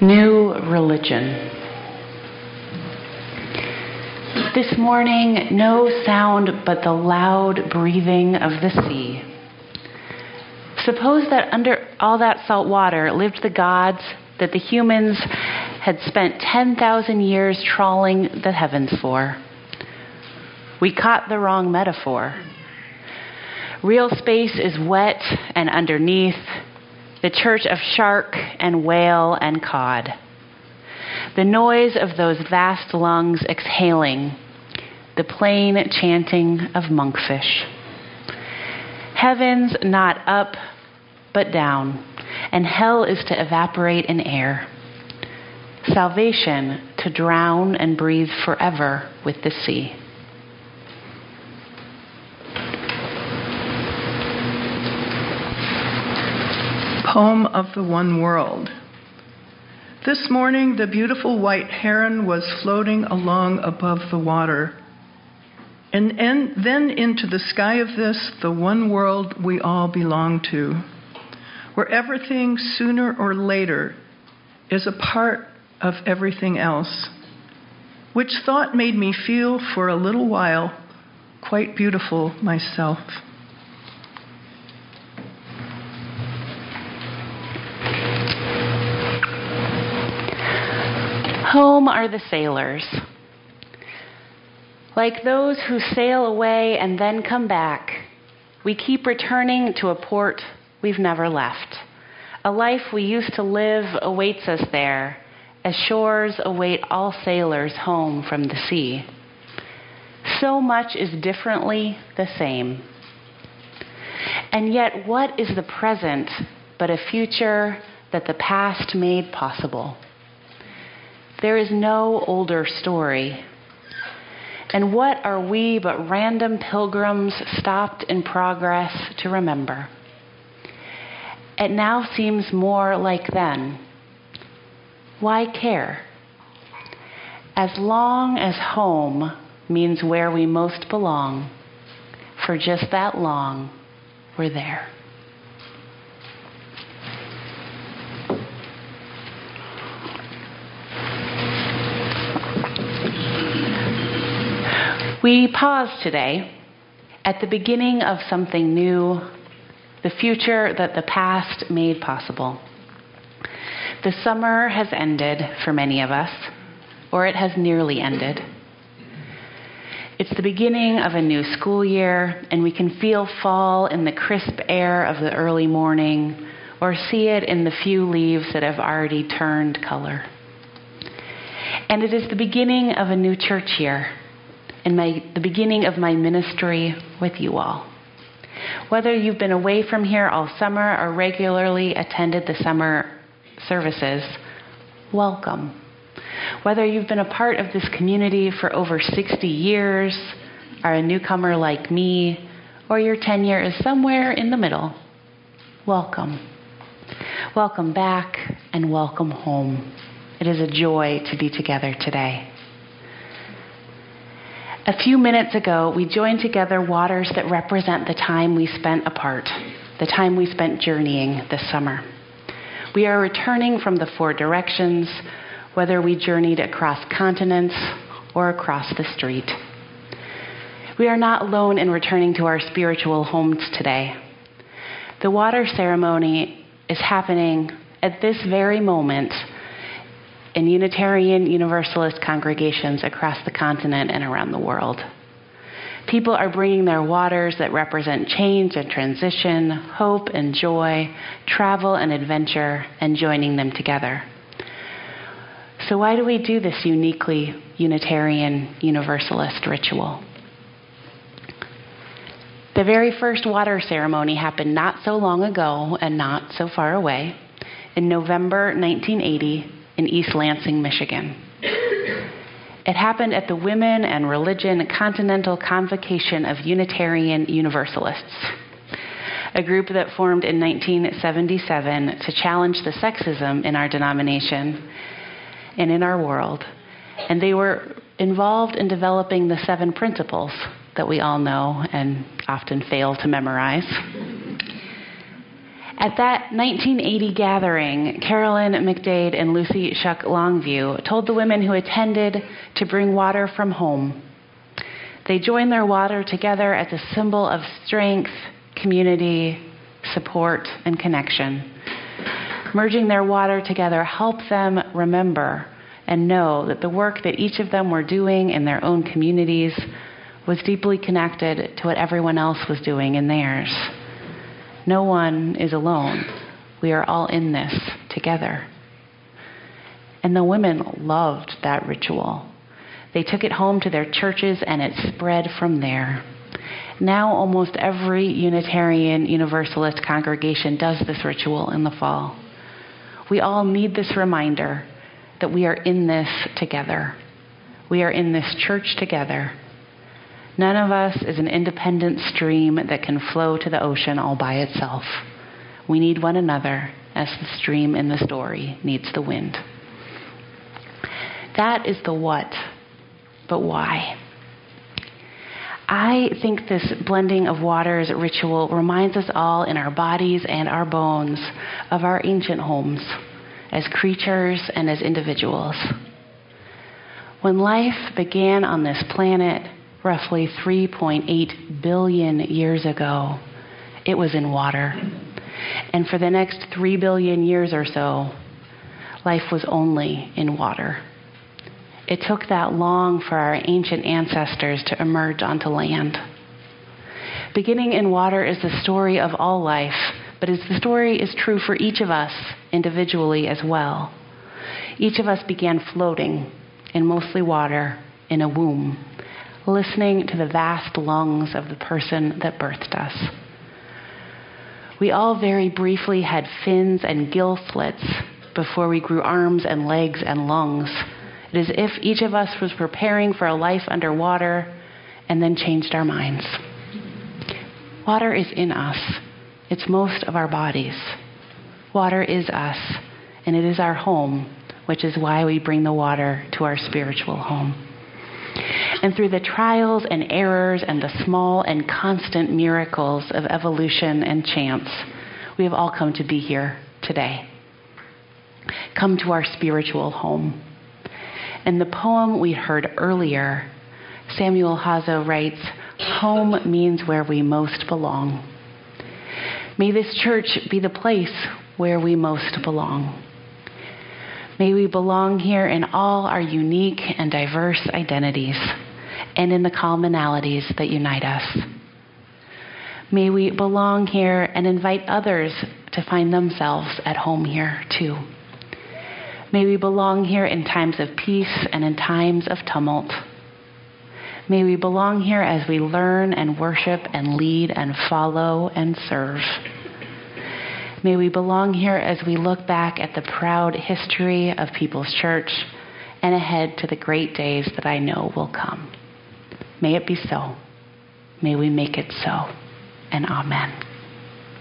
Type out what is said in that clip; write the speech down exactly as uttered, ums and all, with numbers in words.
New religion. This morning, no sound but the loud breathing of the sea. Suppose that under all that salt water lived the gods that the humans had spent ten thousand years trawling the heavens for. We caught the wrong metaphor. Real space is wet and underneath, the church of shark and whale and cod. The noise of those vast lungs exhaling, the plain chanting of monkfish. Heaven's not up, but down, and hell is to evaporate in air. Salvation to drown and breathe forever with the sea. Poem of the One World. This morning, the beautiful white heron was floating along above the water. And, and then into the sky of this, the one world we all belong to, where everything sooner or later is a part of everything else, which thought made me feel for a little while quite beautiful myself. Home are the sailors. Like those who sail away and then come back, we keep returning to a port we've never left. A life we used to live awaits us there, as shores await all sailors home from the sea. So much is differently the same. And yet, what is the present but a future that the past made possible? There is no older story. And what are we but random pilgrims stopped in progress to remember? It now seems more like then. Why care? As long as home means where we most belong, for just that long, we're there. We pause today at the beginning of something new, the future that the past made possible. The summer has ended for many of us, or it has nearly ended. It's the beginning of a new school year, and we can feel fall in the crisp air of the early morning, or see it in the few leaves that have already turned color. And it is the beginning of a new church year, and my, the beginning of my ministry with you all. Whether you've been away from here all summer or regularly attended the summer services, welcome. Whether you've been a part of this community for over sixty years, are a newcomer like me, or your tenure is somewhere in the middle, welcome. Welcome back and welcome home. It is a joy to be together today. A few minutes ago, we joined together waters that represent the time we spent apart, the time we spent journeying this summer. We are returning from the four directions, whether we journeyed across continents or across the street. We are not alone in returning to our spiritual homes today. The water ceremony is happening at this very moment in Unitarian Universalist congregations across the continent and around the world. People are bringing their waters that represent change and transition, hope and joy, travel and adventure, and joining them together. So why do we do this uniquely Unitarian Universalist ritual? The very first water ceremony happened not so long ago and not so far away, in November nineteen eighty, in East Lansing, Michigan. It happened at the Women and Religion Continental Convocation of Unitarian Universalists, a group that formed in nineteen seventy-seven to challenge the sexism in our denomination and in our world. And they were involved in developing the seven principles that we all know and often fail to memorize. At that nineteen eighty gathering, Carolyn McDade and Lucy Shuck Longview told the women who attended to bring water from home. They joined their water together as a symbol of strength, community, support, and connection. Merging their water together helped them remember and know that the work that each of them were doing in their own communities was deeply connected to what everyone else was doing in theirs. No one is alone. We are all in this together. And the women loved that ritual. They took it home to their churches, and it spread from there. Now almost every Unitarian Universalist congregation does this ritual in the fall. We all need this reminder that we are in this together. We are in this church together. None of us is an independent stream that can flow to the ocean all by itself. We need one another as the stream in the story needs the wind. That is the what, but why? I think this blending of waters ritual reminds us all in our bodies and our bones of our ancient homes as creatures and as individuals. When life began on this planet roughly three point eight billion years ago, it was in water. And for the next three billion years or so, life was only in water. It took that long for our ancient ancestors to emerge onto land. Beginning in water is the story of all life, but as the story is true for each of us individually as well. Each of us began floating in mostly water in a womb, listening to the vast lungs of the person that birthed us. We all very briefly had fins and gill slits before we grew arms and legs and lungs. It is as if each of us was preparing for a life underwater and then changed our minds. Water is in us. It's most of our bodies. Water is us, and it is our home, which is why we bring the water to our spiritual home. And through the trials and errors and the small and constant miracles of evolution and chance, we have all come to be here today. Come to our spiritual home. In the poem we heard earlier, Samuel Hazo writes, "Home means where we most belong." May this church be the place where we most belong. May we belong here in all our unique and diverse identities and in the commonalities that unite us. May we belong here and invite others to find themselves at home here too. May we belong here in times of peace and in times of tumult. May we belong here as we learn and worship and lead and follow and serve. May we belong here as we look back at the proud history of People's Church and ahead to the great days that I know will come. May it be so. May we make it so. And amen.